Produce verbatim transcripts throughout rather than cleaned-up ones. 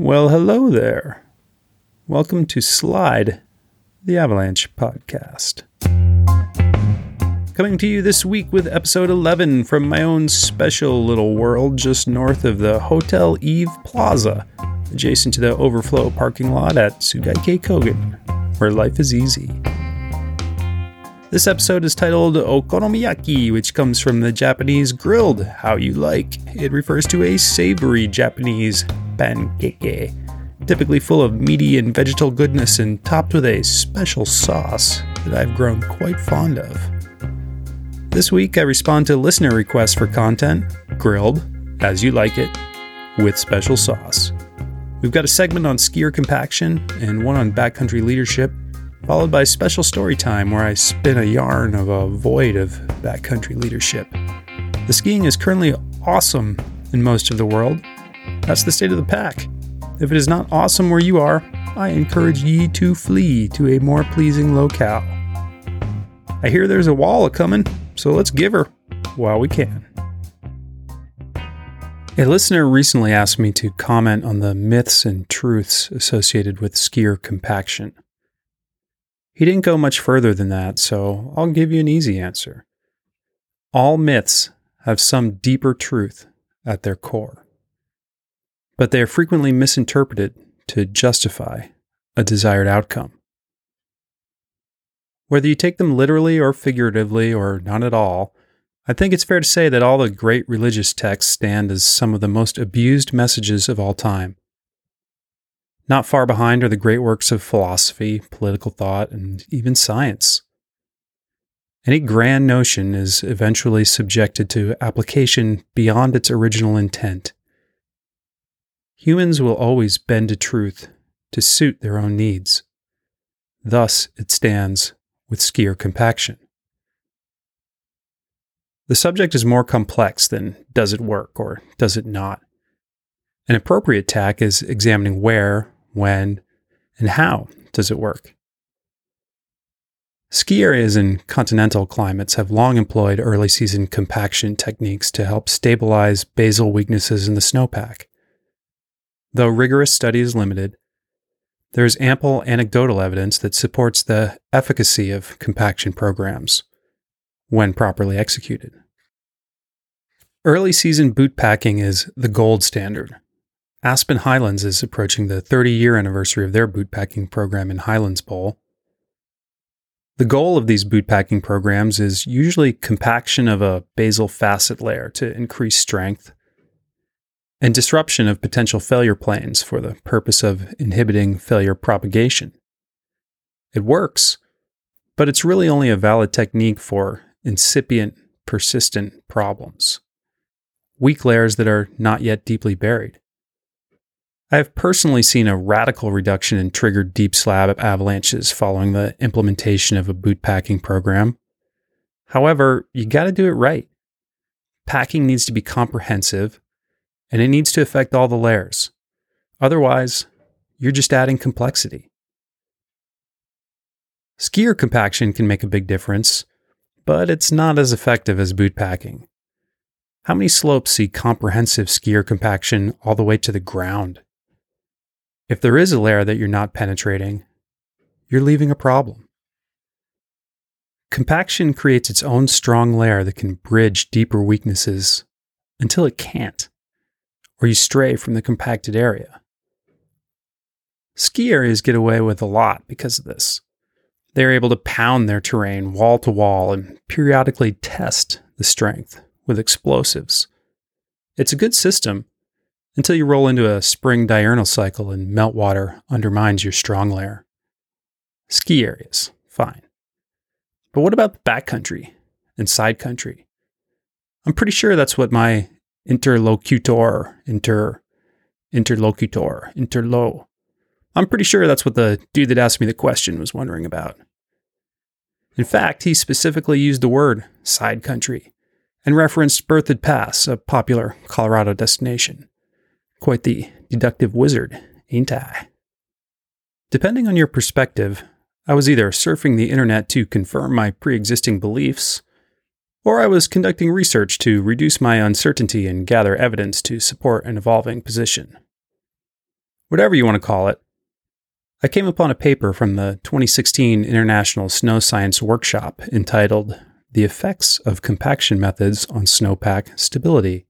Well, hello there. Welcome to Slide, the Avalanche Podcast. Coming to you this week with episode eleven from my own special little world just north of the Hotel Eve Plaza, adjacent to the overflow parking lot at Sugai Kogan, where life is easy. This episode is titled Okonomiyaki, which comes from the Japanese grilled how you like. It refers to a savory Japanese pankeke, typically full of meaty and vegetal goodness and topped with a special sauce that I've grown quite fond of. This week, I respond to listener requests for content, grilled, as you like it, with special sauce. We've got a segment on skier compaction and one on backcountry leadership, followed by special story time where I spin a yarn of a void of backcountry leadership. The skiing is currently awesome in most of the world. That's the state of the pack. If it is not awesome where you are, I encourage ye to flee to a more pleasing locale. I hear there's a wall a-coming, so let's give her while we can. A listener recently asked me to comment on the myths and truths associated with skier compaction. He didn't go much further than that, so I'll give you an easy answer. All myths have some deeper truth at their core, but they are frequently misinterpreted to justify a desired outcome. Whether you take them literally or figuratively or not at all, I think it's fair to say that all the great religious texts stand as some of the most abused messages of all time. Not far behind are the great works of philosophy, political thought, and even science. Any grand notion is eventually subjected to application beyond its original intent. Humans will always bend to truth to suit their own needs. Thus, it stands with skier compaction. The subject is more complex than does it work or does it not. An appropriate tack is examining where, when, and how does it work. Ski areas in continental climates have long employed early season compaction techniques to help stabilize basal weaknesses in the snowpack. Though rigorous study is limited, there is ample anecdotal evidence that supports the efficacy of compaction programs when properly executed. Early season boot packing is the gold standard. Aspen Highlands is approaching the thirty-year anniversary of their boot packing program in Highlands Bowl. The goal of these boot packing programs is usually compaction of a basal facet layer to increase strength, and disruption of potential failure planes for the purpose of inhibiting failure propagation. It works, but it's really only a valid technique for incipient, persistent problems, weak layers that are not yet deeply buried. I have personally seen a radical reduction in triggered deep slab avalanches following the implementation of a boot packing program. However, you gotta do it right. Packing needs to be comprehensive, and it needs to affect all the layers. Otherwise, you're just adding complexity. Skier compaction can make a big difference, but it's not as effective as boot packing. How many slopes see comprehensive skier compaction all the way to the ground? If there is a layer that you're not penetrating, you're leaving a problem. Compaction creates its own strong layer that can bridge deeper weaknesses until it can't, or you stray from the compacted area. Ski areas get away with a lot because of this. They are able to pound their terrain wall to wall and periodically test the strength with explosives. It's a good system until you roll into a spring diurnal cycle and meltwater undermines your strong layer. Ski areas, fine. But what about the backcountry and side country? I'm pretty sure that's what my Interlocutor, inter, interlocutor, interlo. I'm pretty sure that's what the dude that asked me the question was wondering about. In fact, he specifically used the word side country and referenced Berthoud Pass, a popular Colorado destination. Quite the deductive wizard, ain't I? Depending on your perspective, I was either surfing the internet to confirm my pre-existing beliefs, or I was conducting research to reduce my uncertainty and gather evidence to support an evolving position. whatever you want to call it. I came upon a paper from the twenty sixteen International Snow Science Workshop entitled The Effects of Compaction Methods on Snowpack Stability.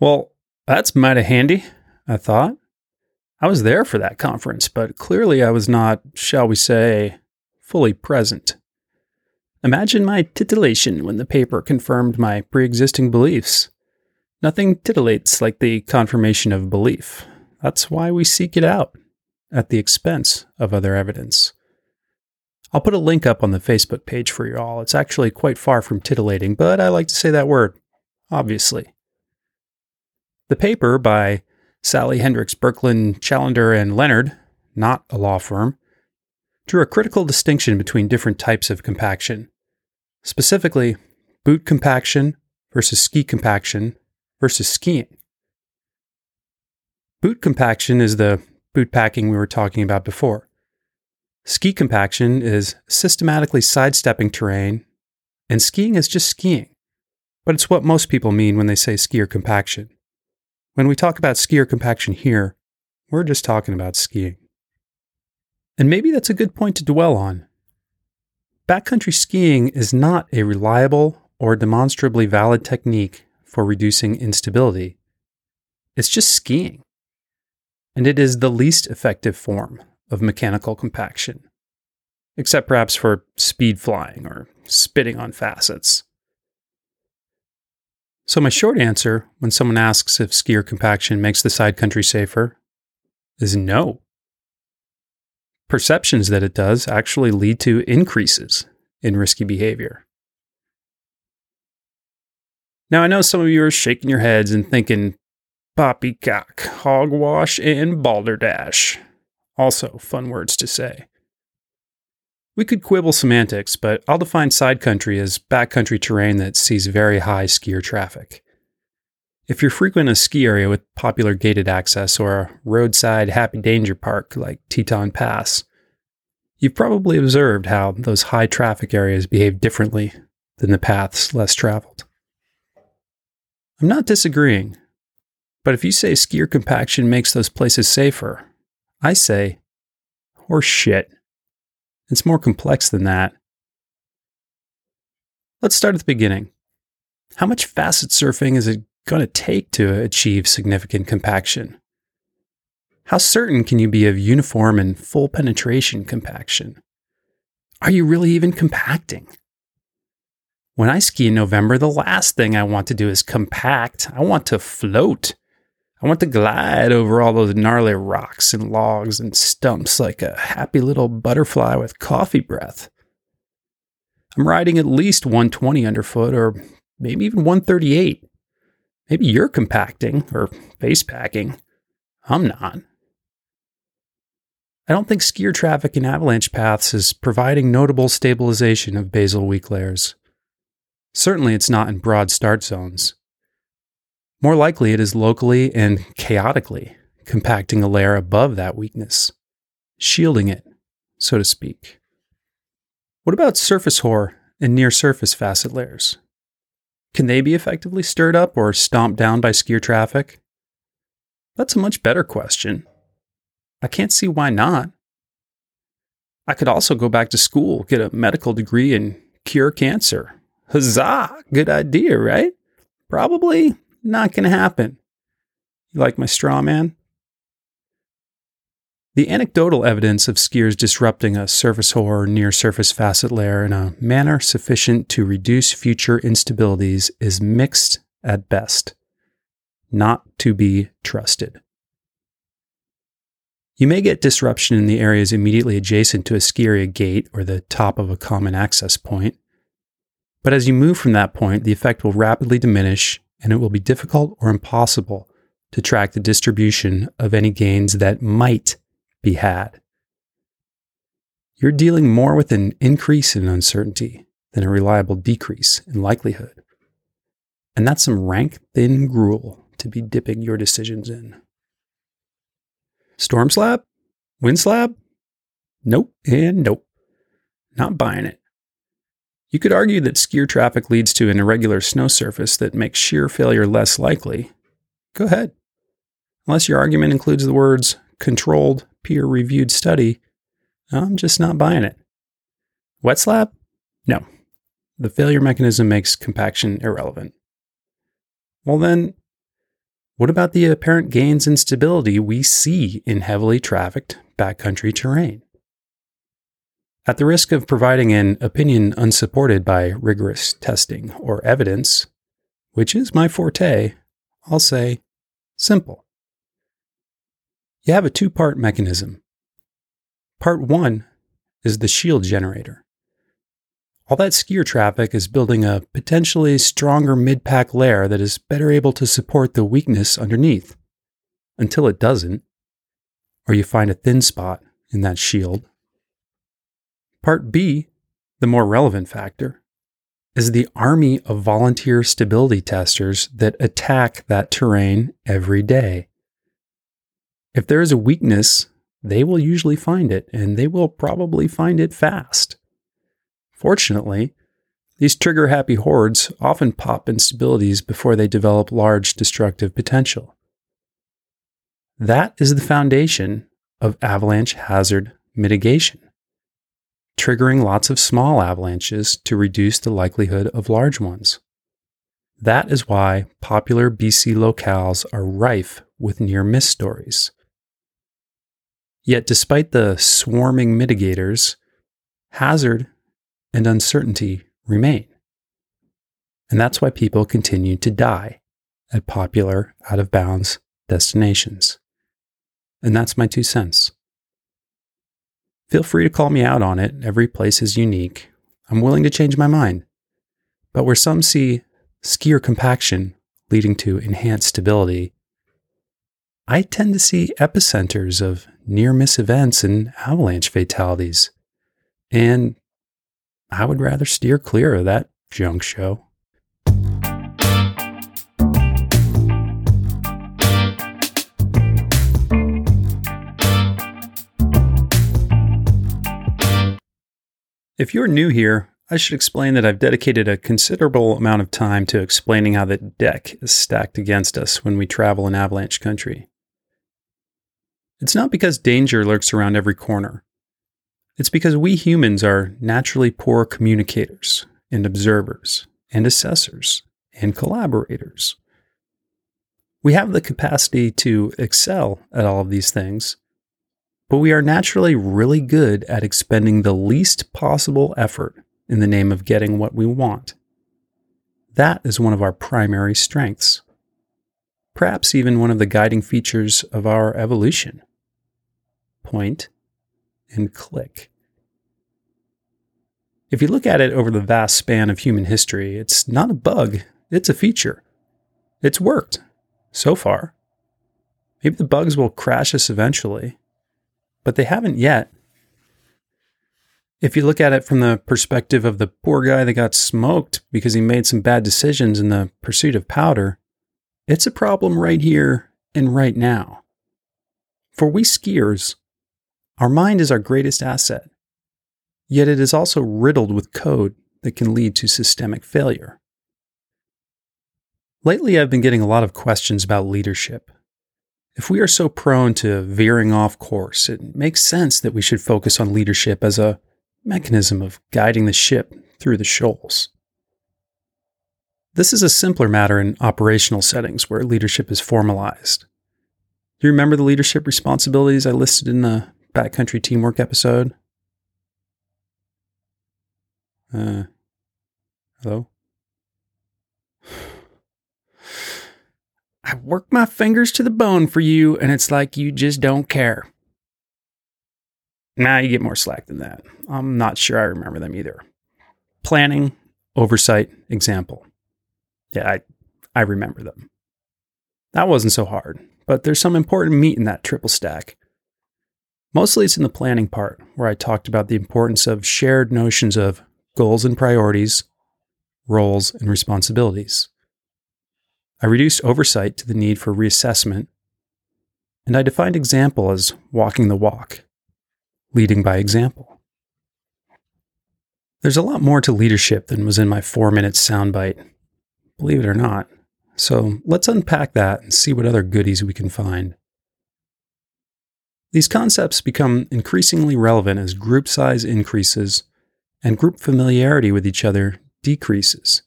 Well, that's mighty handy, I thought. I was there for that conference, but clearly I was not, shall we say, fully present. Imagine my titillation when the paper confirmed my pre-existing beliefs. Nothing titillates like the confirmation of belief. That's why we seek it out, at the expense of other evidence. I'll put a link up on the Facebook page for you all. It's actually quite far from titillating, but I like to say that word, obviously. The paper by Sally Hendricks, Berkland, Challenger, and Leonard, not a law firm, drew a critical distinction between different types of compaction, specifically boot compaction versus ski compaction versus skiing. Boot compaction is the boot packing we were talking about before. Ski compaction is systematically sidestepping terrain, and skiing is just skiing, but it's what most people mean when they say skier compaction. When we talk about skier compaction here, we're just talking about skiing. And maybe that's a good point to dwell on. Backcountry skiing is not a reliable or demonstrably valid technique for reducing instability. It's just skiing. And it is the least effective form of mechanical compaction, except perhaps for speed flying or spitting on facets. So my short answer when someone asks if skier compaction makes the side country safer is no. Perceptions that it does actually lead to increases in risky behavior. Now, I know some of you are shaking your heads and thinking, poppycock, hogwash, and balderdash. Also, fun words to say. We could quibble semantics, but I'll define side country as backcountry terrain that sees very high skier traffic. If you're frequent a ski area with popular gated access or a roadside happy danger park like Teton Pass, you've probably observed how those high traffic areas behave differently than the paths less traveled. I'm not disagreeing, but if you say skier compaction makes those places safer, I say, horse shit. It's more complex than that. Let's start at the beginning. How much facet surfing is it going to take to achieve significant compaction? How certain can you be of uniform and full penetration compaction? Are you really even compacting? When I ski in November, the last thing I want to do is compact. I want to float. I want to glide over all those gnarly rocks and logs and stumps like a happy little butterfly with coffee breath. I'm riding at least one twenty underfoot or maybe even one thirty-eight. Maybe you're compacting or face packing. I'm not. I don't think skier traffic in avalanche paths is providing notable stabilization of basal weak layers. Certainly it's not in broad start zones. More likely it is locally and chaotically compacting a layer above that weakness, shielding it, so to speak. What about surface hoar and near surface facet layers? Can they be effectively stirred up or stomped down by skier traffic? That's a much better question. I can't see why not. I could also go back to school, get a medical degree, and cure cancer. Huzzah! Good idea, right? Probably not going to happen. You like my straw man? The anecdotal evidence of skiers disrupting a surface hoar or near-surface facet layer in a manner sufficient to reduce future instabilities is mixed at best, not to be trusted. You may get disruption in the areas immediately adjacent to a ski area gate or the top of a common access point, but as you move from that point, the effect will rapidly diminish and it will be difficult or impossible to track the distribution of any gains that might be had. You're dealing more with an increase in uncertainty than a reliable decrease in likelihood. And that's some rank thin gruel to be dipping your decisions in. Storm slab? Wind slab? Nope and nope. Not buying it. You could argue that skier traffic leads to an irregular snow surface that makes sheer failure less likely. Go ahead. unless your argument includes the words controlled, peer-reviewed study, I'm just not buying it. Wet slab? No. The failure mechanism makes compaction irrelevant. Well then, what about the apparent gains in stability we see in heavily trafficked backcountry terrain? At the risk of providing an opinion unsupported by rigorous testing or evidence, which is my forte, I'll say simple. You have a two-part mechanism. Part one is the shield generator. All that skier traffic is building a potentially stronger mid-pack layer that is better able to support the weakness underneath, until it doesn't, or you find a thin spot in that shield. Part B, the more relevant factor, is the army of volunteer stability testers that attack that terrain every day. If there is a weakness, they will usually find it, and they will probably find it fast. Fortunately, these trigger-happy hordes often pop instabilities before they develop large destructive potential. That is the foundation of avalanche hazard mitigation, triggering lots of small avalanches to reduce the likelihood of large ones. That is why popular B C locales are rife with near-miss stories. Yet despite the swarming mitigators, hazard and uncertainty remain. And that's why people continue to die at popular out-of-bounds destinations. And that's my two cents. Feel free to call me out on it. Every place is unique. I'm willing to change my mind. But where some see skier compaction leading to enhanced stability, I tend to see epicenters of near-miss events and avalanche fatalities. And I would rather steer clear of that junk show. If you're new here, I should explain that I've dedicated a considerable amount of time to explaining how the deck is stacked against us when we travel in avalanche country. It's not because danger lurks around every corner. It's because we humans are naturally poor communicators and observers and assessors and collaborators. We have the capacity to excel at all of these things, but we are naturally really good at expending the least possible effort in the name of getting what we want. That is one of our primary strengths, perhaps even one of the guiding features of our evolution. Point and click. If you look at it over the vast span of human history, it's not a bug, it's a feature. It's worked, so far. Maybe the bugs will crash us eventually, but they haven't yet. If you look at it from the perspective of the poor guy that got smoked because he made some bad decisions in the pursuit of powder, it's a problem right here and right now. For we skiers, our mind is our greatest asset, yet it is also riddled with code that can lead to systemic failure. Lately, I've been getting a lot of questions about leadership. If we are so prone to veering off course, it makes sense that we should focus on leadership as a mechanism of guiding the ship through the shoals. This is a simpler matter in operational settings where leadership is formalized. Do you remember the leadership responsibilities I listed in the backcountry teamwork episode? Uh, hello? I work my fingers to the bone for you, and it's like you just don't care. Nah, you get more slack than that. I'm not sure I remember them either. Planning, oversight, example. Yeah, I, I remember them. That wasn't so hard, but there's some important meat in that triple stack. Mostly it's in the planning part, where I talked about the importance of shared notions of goals and priorities, roles and responsibilities. I reduced oversight to the need for reassessment, and I defined example as walking the walk, leading by example. There's a lot more to leadership than was in my four-minute soundbite. Believe it or not, So let's unpack that and see what other goodies we can find. These concepts become increasingly relevant as group size increases and group familiarity with each other decreases.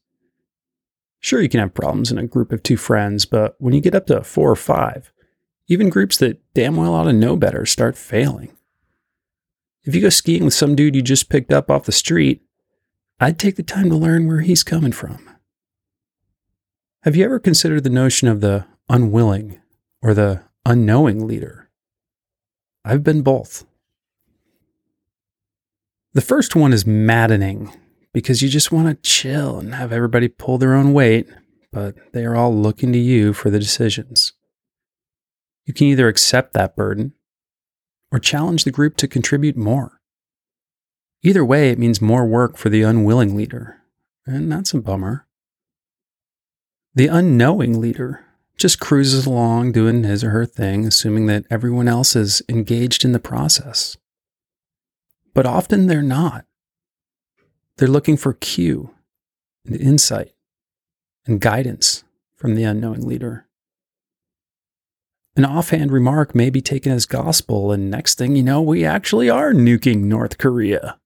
Sure, you can have problems in a group of two friends, but when you get up to four or five, even groups that damn well ought to know better start failing. If you go skiing with some dude you just picked up off the street, I'd take the time to learn where he's coming from. Have you ever considered the notion of the unwilling or the unknowing leader? I've been both. The first one is maddening, because you just want to chill and have everybody pull their own weight, but they are all looking to you for the decisions. You can either accept that burden or challenge the group to contribute more. Either way, it means more work for the unwilling leader, and that's a bummer. The unknowing leader just cruises along doing his or her thing, assuming that everyone else is engaged in the process. But often they're not. They're looking for cue and insight and guidance from the unknowing leader. An offhand remark may be taken as gospel, and next thing you know, we actually are nuking North Korea.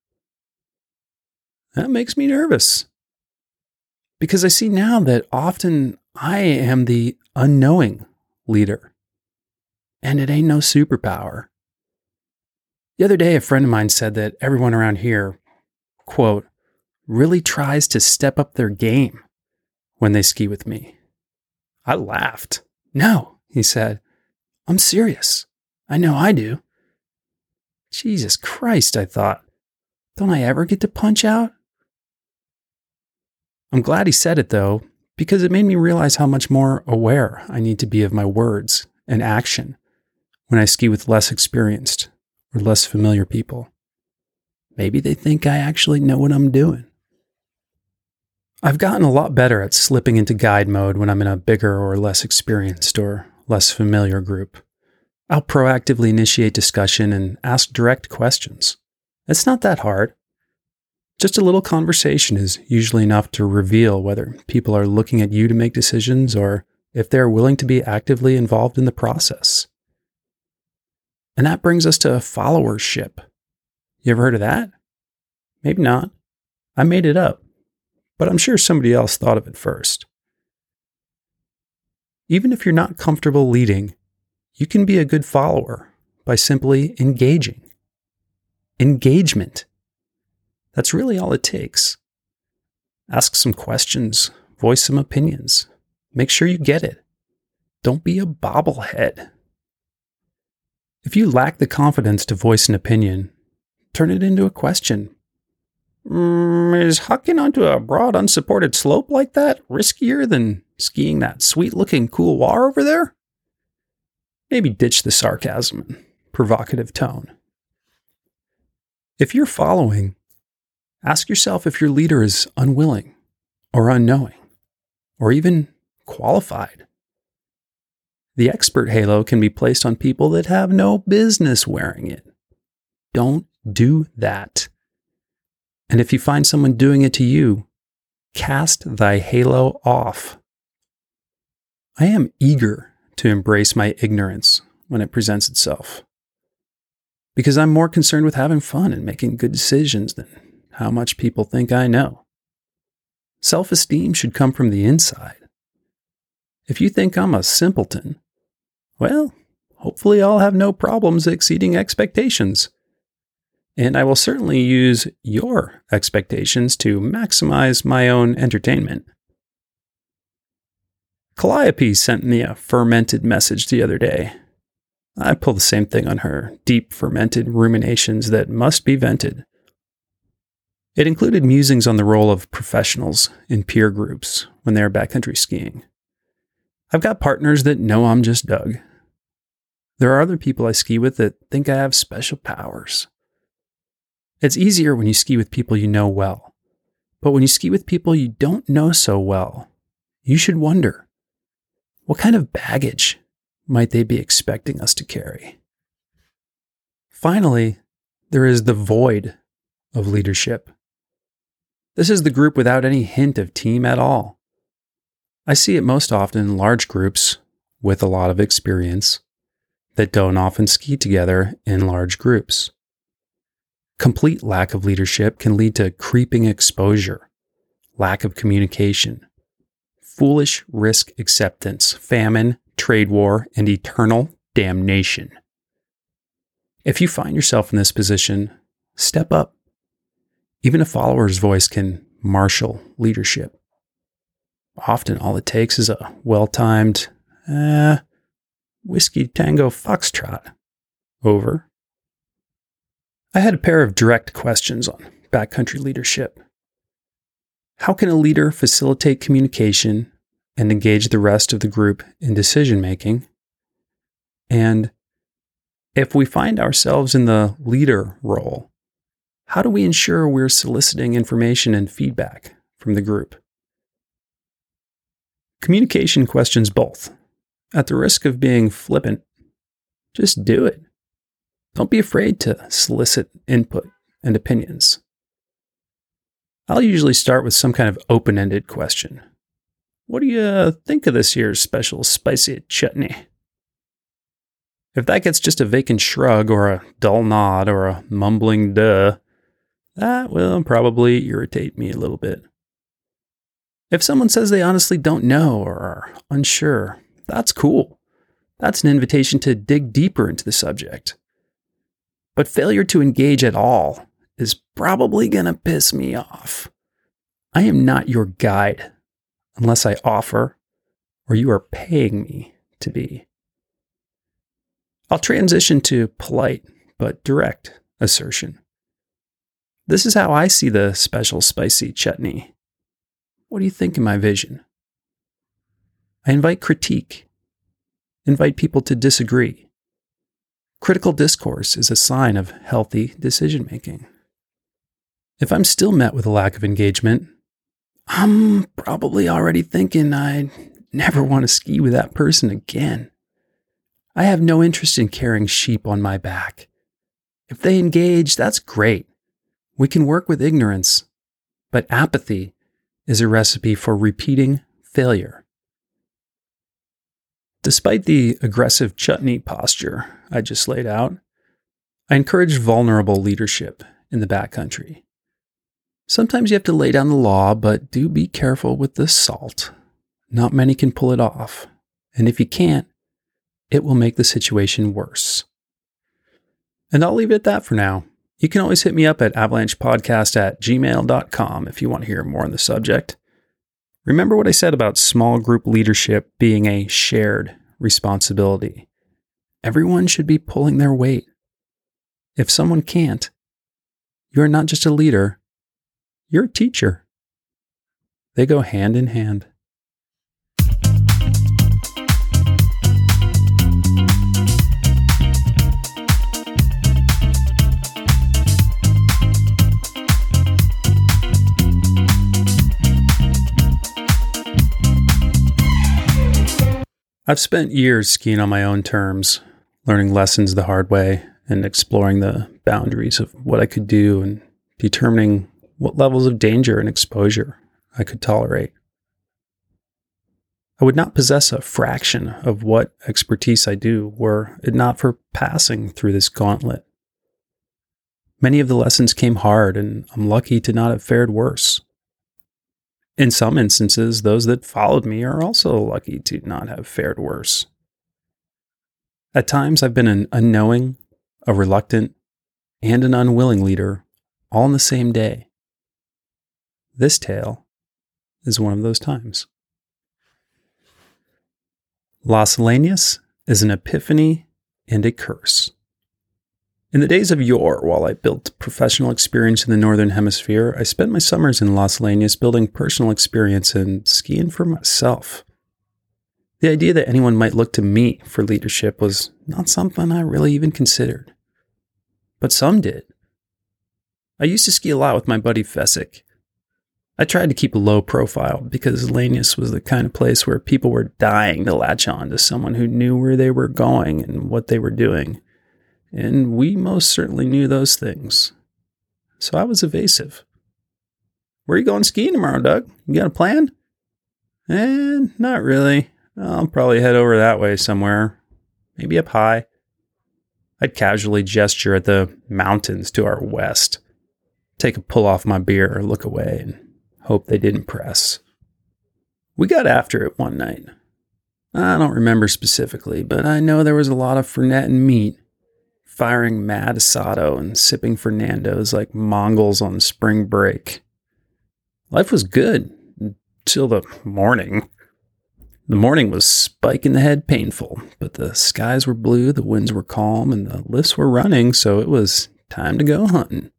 That makes me nervous, because I see now that often I am the unknowing leader, and it ain't no superpower. The other day, a friend of mine said that everyone around here, quote, really tries to step up their game when they ski with me. I laughed. No, he said, I'm serious. I know I do. Jesus Christ, I thought. Don't I ever get to punch out? I'm glad he said it, though, because it made me realize how much more aware I need to be of my words and action when I ski with less experienced or less familiar people. Maybe they think I actually know what I'm doing. I've gotten a lot better at slipping into guide mode when I'm in a bigger or less experienced or less familiar group. I'll proactively initiate discussion and ask direct questions. It's not that hard. Just a little conversation is usually enough to reveal whether people are looking at you to make decisions or if they're willing to be actively involved in the process. And that brings us to followership. You ever heard of that? Maybe not. I made it up, but I'm sure somebody else thought of it first. Even if you're not comfortable leading, you can be a good follower by simply engaging. Engagement. That's really all it takes. Ask some questions, voice some opinions, make sure you get it. Don't be a bobblehead. If you lack the confidence to voice an opinion, turn it into a question. Mm, is hucking onto a broad, unsupported slope like that riskier than skiing that sweet-looking couloir over there? Maybe ditch the sarcasm and provocative tone. If you're following, ask yourself if your leader is unwilling or unknowing or even qualified. The expert halo can be placed on people that have no business wearing it. Don't do that. And if you find someone doing it to you, cast thy halo off. I am eager to embrace my ignorance when it presents itself, because I'm more concerned with having fun and making good decisions than how much people think I know. Self-esteem should come from the inside. If you think I'm a simpleton, well, hopefully I'll have no problems exceeding expectations. And I will certainly use your expectations to maximize my own entertainment. Calliope sent me a fermented message the other day. I pull the same thing on her deep fermented ruminations that must be vented. It included musings on the role of professionals in peer groups when they are backcountry skiing. I've got partners that know I'm just Doug. There are other people I ski with that think I have special powers. It's easier when you ski with people you know well. But when you ski with people you don't know so well, you should wonder, what kind of baggage might they be expecting us to carry? Finally, there is the void of leadership. This is the group without any hint of team at all. I see it most often in large groups with a lot of experience that don't often ski together in large groups. Complete lack of leadership can lead to creeping exposure, lack of communication, foolish risk acceptance, famine, trade war, and eternal damnation. If you find yourself in this position, step up. Even a follower's voice can marshal leadership. Often all it takes is a well-timed, uh, whiskey tango foxtrot. Over. I had a pair of direct questions on backcountry leadership. How can a leader facilitate communication and engage the rest of the group in decision-making? And if we find ourselves in the leader role, how do we ensure we're soliciting information and feedback from the group? Communication questions both. At the risk of being flippant, just do it. Don't be afraid to solicit input and opinions. I'll usually start with some kind of open-ended question. What do you think of this year's special spicy chutney? If that gets just a vacant shrug or a dull nod or a mumbling duh, that will probably irritate me a little bit. If someone says they honestly don't know or are unsure, that's cool. That's an invitation to dig deeper into the subject. But failure to engage at all is probably going to piss me off. I am not your guide unless I offer or you are paying me to be. I'll transition to polite but direct assertion. This is how I see the special spicy chutney. What do you think of my vision? I invite critique. Invite people to disagree. Critical discourse is a sign of healthy decision-making. If I'm still met with a lack of engagement, I'm probably already thinking I never want to ski with that person again. I have no interest in carrying sheep on my back. If they engage, that's great. We can work with ignorance, but apathy is a recipe for repeating failure. Despite the aggressive chutney posture I just laid out, I encourage vulnerable leadership in the backcountry. Sometimes you have to lay down the law, but do be careful with the salt. Not many can pull it off, and if you can't, it will make the situation worse. And I'll leave it at that for now. You can always hit me up at avalanche podcast at gmail dot com if you want to hear more on the subject. Remember what I said about small group leadership being a shared responsibility. Everyone should be pulling their weight. If someone can't, you are not just a leader, you're a teacher. They go hand in hand. I've spent years skiing on my own terms, learning lessons the hard way and exploring the boundaries of what I could do and determining what levels of danger and exposure I could tolerate. I would not possess a fraction of what expertise I do were it not for passing through this gauntlet. Many of the lessons came hard, and I'm lucky to not have fared worse. In some instances, those that followed me are also lucky to not have fared worse. At times, I've been an unknowing, a reluctant, and an unwilling leader all in the same day. This tale is one of those times. Las Lenas is an epiphany and a curse. In the days of yore, while I built professional experience in the Northern Hemisphere, I spent my summers in Las Lenas building personal experience and skiing for myself. The idea that anyone might look to me for leadership was not something I really even considered. But some did. I used to ski a lot with my buddy Fezzik. I tried to keep a low profile because Lenas was the kind of place where people were dying to latch on to someone who knew where they were going and what they were doing. And we most certainly knew those things. So I was evasive. Where are you going skiing tomorrow, Doug? You got a plan? Eh, not really. I'll probably head over that way somewhere. Maybe up high. I'd casually gesture at the mountains to our west. Take a pull off my beer, look away, and hope they didn't press. We got after it one night. I don't remember specifically, but I know there was a lot of Fernet and meat, firing mad asado and sipping Fernandos like Mongols on spring break. Life was good until the morning. The morning was spike in the head painful, but the skies were blue, the winds were calm, and the lifts were running, so it was time to go hunting.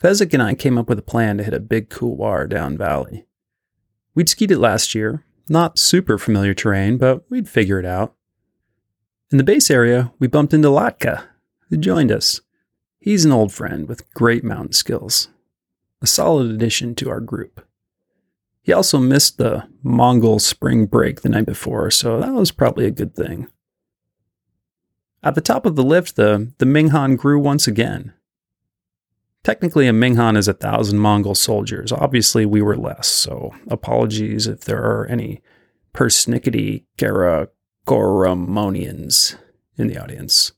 Fezzik and I came up with a plan to hit a big couloir down valley. We'd skied it last year, not super familiar terrain, but we'd figure it out. In the base area, we bumped into Latka, who joined us. He's an old friend with great mountain skills, a solid addition to our group. He also missed the Mongol spring break the night before, so that was probably a good thing. At the top of the lift, the, the Minghan grew once again. Technically, a Minghan is a thousand Mongol soldiers. Obviously, we were less, so apologies if there are any persnickety Karakoramonians in the audience.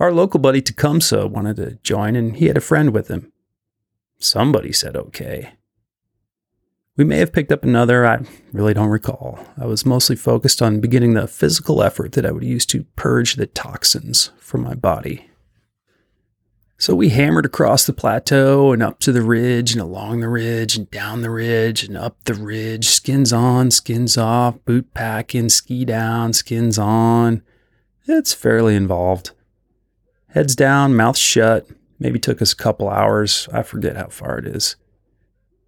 Our local buddy Tecumseh wanted to join, and he had a friend with him. Somebody said okay. We may have picked up another, I really don't recall. I was mostly focused on beginning the physical effort that I would use to purge the toxins from my body. So we hammered across the plateau and up to the ridge and along the ridge and down the ridge and up the ridge, skins on, skins off, boot pack in, ski down, skins on. It's fairly involved. Heads down, mouth shut. Maybe took us a couple hours. I forget how far it is.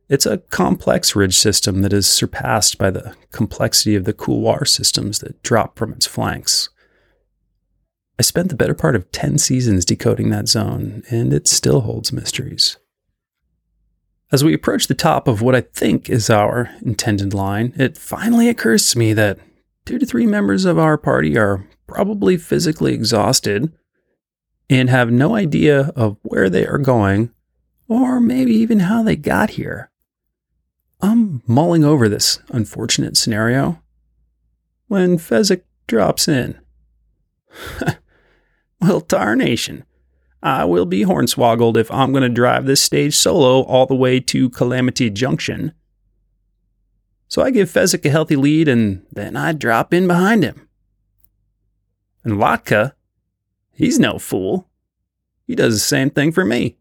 It's a complex ridge system that is surpassed by the complexity of the couloir systems that drop from its flanks. I spent the better part of ten seasons decoding that zone, and it still holds mysteries. As we approach the top of what I think is our intended line, it finally occurs to me that two to three members of our party are probably physically exhausted and have no idea of where they are going, or maybe even how they got here. I'm mulling over this unfortunate scenario when Fezzik drops in. Well, tarnation. I will be hornswoggled if I'm going to drive this stage solo all the way to Calamity Junction. So I give Fezzik a healthy lead, and then I drop in behind him. And Latka, he's no fool. He does the same thing for me.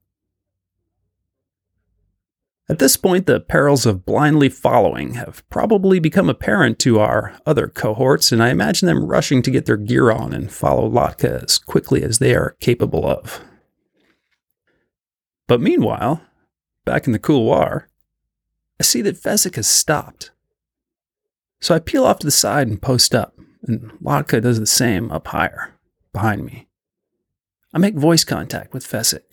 At this point, the perils of blindly following have probably become apparent to our other cohorts, and I imagine them rushing to get their gear on and follow Latka as quickly as they are capable of. But meanwhile, back in the couloir, I see that Fezzik has stopped. So I peel off to the side and post up, and Latka does the same up higher, behind me. I make voice contact with Fezzik.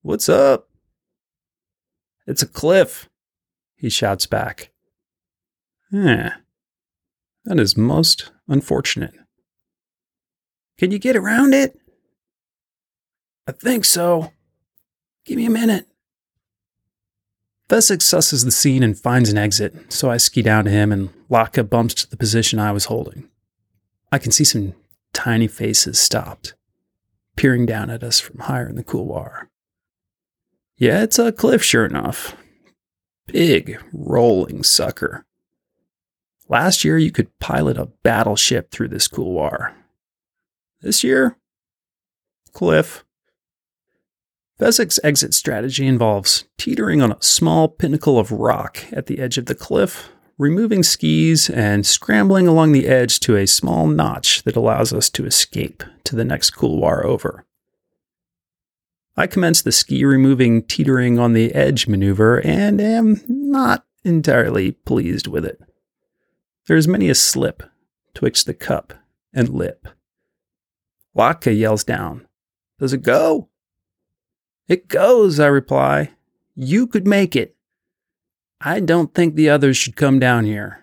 What's up? It's a cliff, he shouts back. Eh, that is most unfortunate. Can you get around it? I think so. Give me a minute. Fezzik susses the scene and finds an exit, so I ski down to him and Latka bumps to the position I was holding. I can see some tiny faces stopped, peering down at us from higher in the couloir. Yeah, it's a cliff, sure enough. Big, rolling sucker. Last year, you could pilot a battleship through this couloir. This year, cliff. Fezzik's exit strategy involves teetering on a small pinnacle of rock at the edge of the cliff, removing skis, and scrambling along the edge to a small notch that allows us to escape to the next couloir over. I commence the ski-removing, teetering-on-the-edge maneuver and am not entirely pleased with it. There is many a slip twixt the cup and lip. Latka yells down, "Does it go?" "It goes," I reply. "You could make it. I don't think the others should come down here."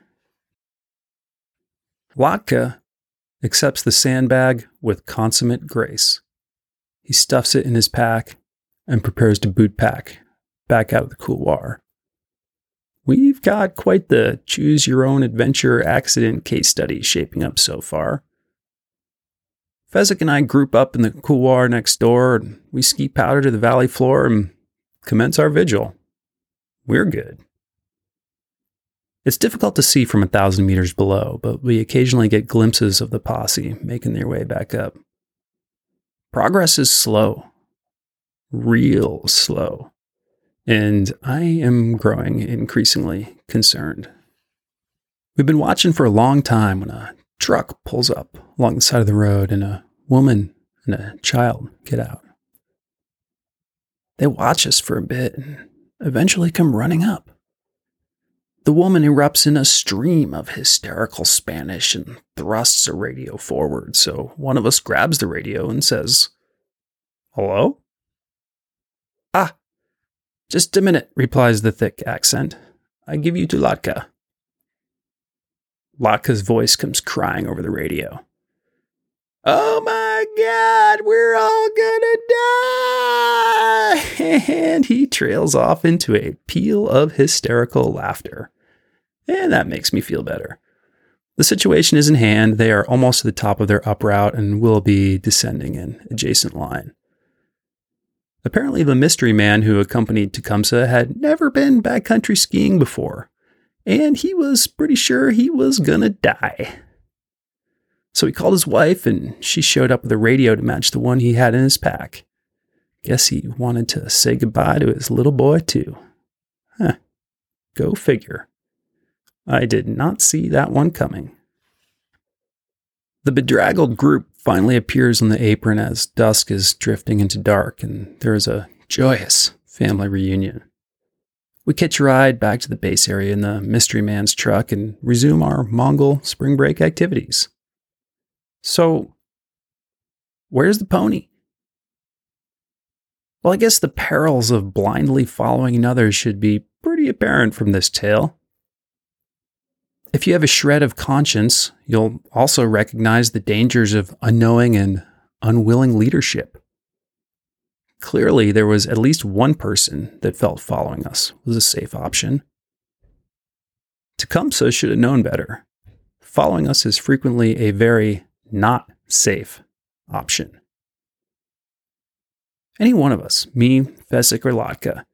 Latka accepts the sandbag with consummate grace. He stuffs it in his pack and prepares to boot pack back out of the couloir. we've got quite the choose-your-own-adventure accident case study shaping up so far. Fezzik and I group up in the couloir next door, and we ski powder to the valley floor and commence our vigil. We're good. It's difficult to see from a thousand meters below, but we occasionally get glimpses of the posse making their way back up. Progress is slow. Real slow. And I am growing increasingly concerned. We've been watching for a long time when a truck pulls up along the side of the road and a woman and a child get out. They watch us for a bit and eventually come running up. The woman erupts in a stream of hysterical Spanish and thrusts a radio forward, so one of us grabs the radio and says, "Hello?" "Ah, just a minute," replies the thick accent. "I give you to Latka." Latka's voice comes crying over the radio. "Oh my God, we're all gonna die!" And he trails off into a peal of hysterical laughter. And that makes me feel better. The situation is in hand. They are almost to the top of their up route and will be descending an adjacent line. Apparently, the mystery man who accompanied Tecumseh had never been backcountry skiing before, and he was pretty sure he was gonna die. So he called his wife, and she showed up with a radio to match the one he had in his pack. Guess he wanted to say goodbye to his little boy, too. Huh. Go figure. I did not see that one coming. The bedraggled group finally appears on the apron as dusk is drifting into dark, and there is a joyous family reunion. We catch a ride back to the base area in the mystery man's truck and resume our Mongol spring break activities. So, where's the pony? Well, I guess the perils of blindly following another should be pretty apparent from this tale. If you have a shred of conscience, you'll also recognize the dangers of unknowing and unwilling leadership. Clearly, there was at least one person that felt following us was a safe option. Tecumseh should have known better. Following us is frequently a very not safe option. Any one of us, me, Fezzik, or Latka,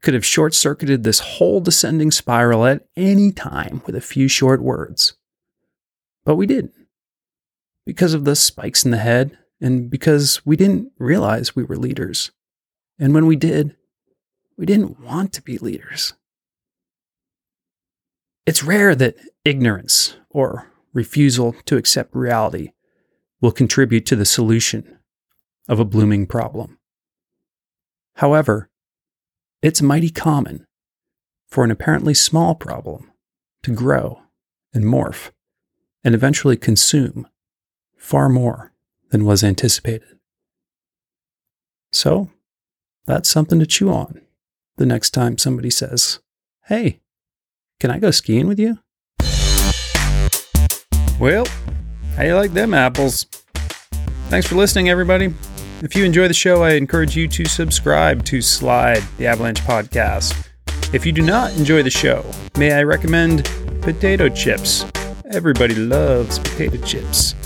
could have short-circuited this whole descending spiral at any time with a few short words. But we didn't. Because of the spikes in the head, and because we didn't realize we were leaders. And when we did, we didn't want to be leaders. It's rare that ignorance, or refusal to accept reality, will contribute to the solution of a blooming problem. However, it's mighty common for an apparently small problem to grow and morph and eventually consume far more than was anticipated. So, that's something to chew on the next time somebody says, "Hey, can I go skiing with you?" Well, how you like them apples? Thanks for listening, everybody. If you enjoy the show, I encourage you to subscribe to Slide, the Avalanche Podcast. If you do not enjoy the show, may I recommend potato chips? Everybody loves potato chips.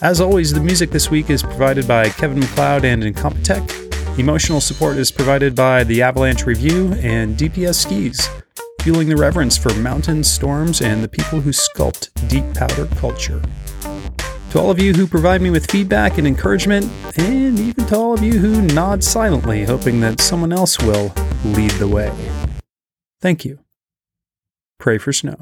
As always, the music this week is provided by Kevin MacLeod and Incompetech. Emotional support is provided by the Avalanche Review and D P S Skis, fueling the reverence for mountains, storms, and the people who sculpt deep powder culture. To all of you who provide me with feedback and encouragement, and even to all of you who nod silently, hoping that someone else will lead the way. Thank you. Pray for snow.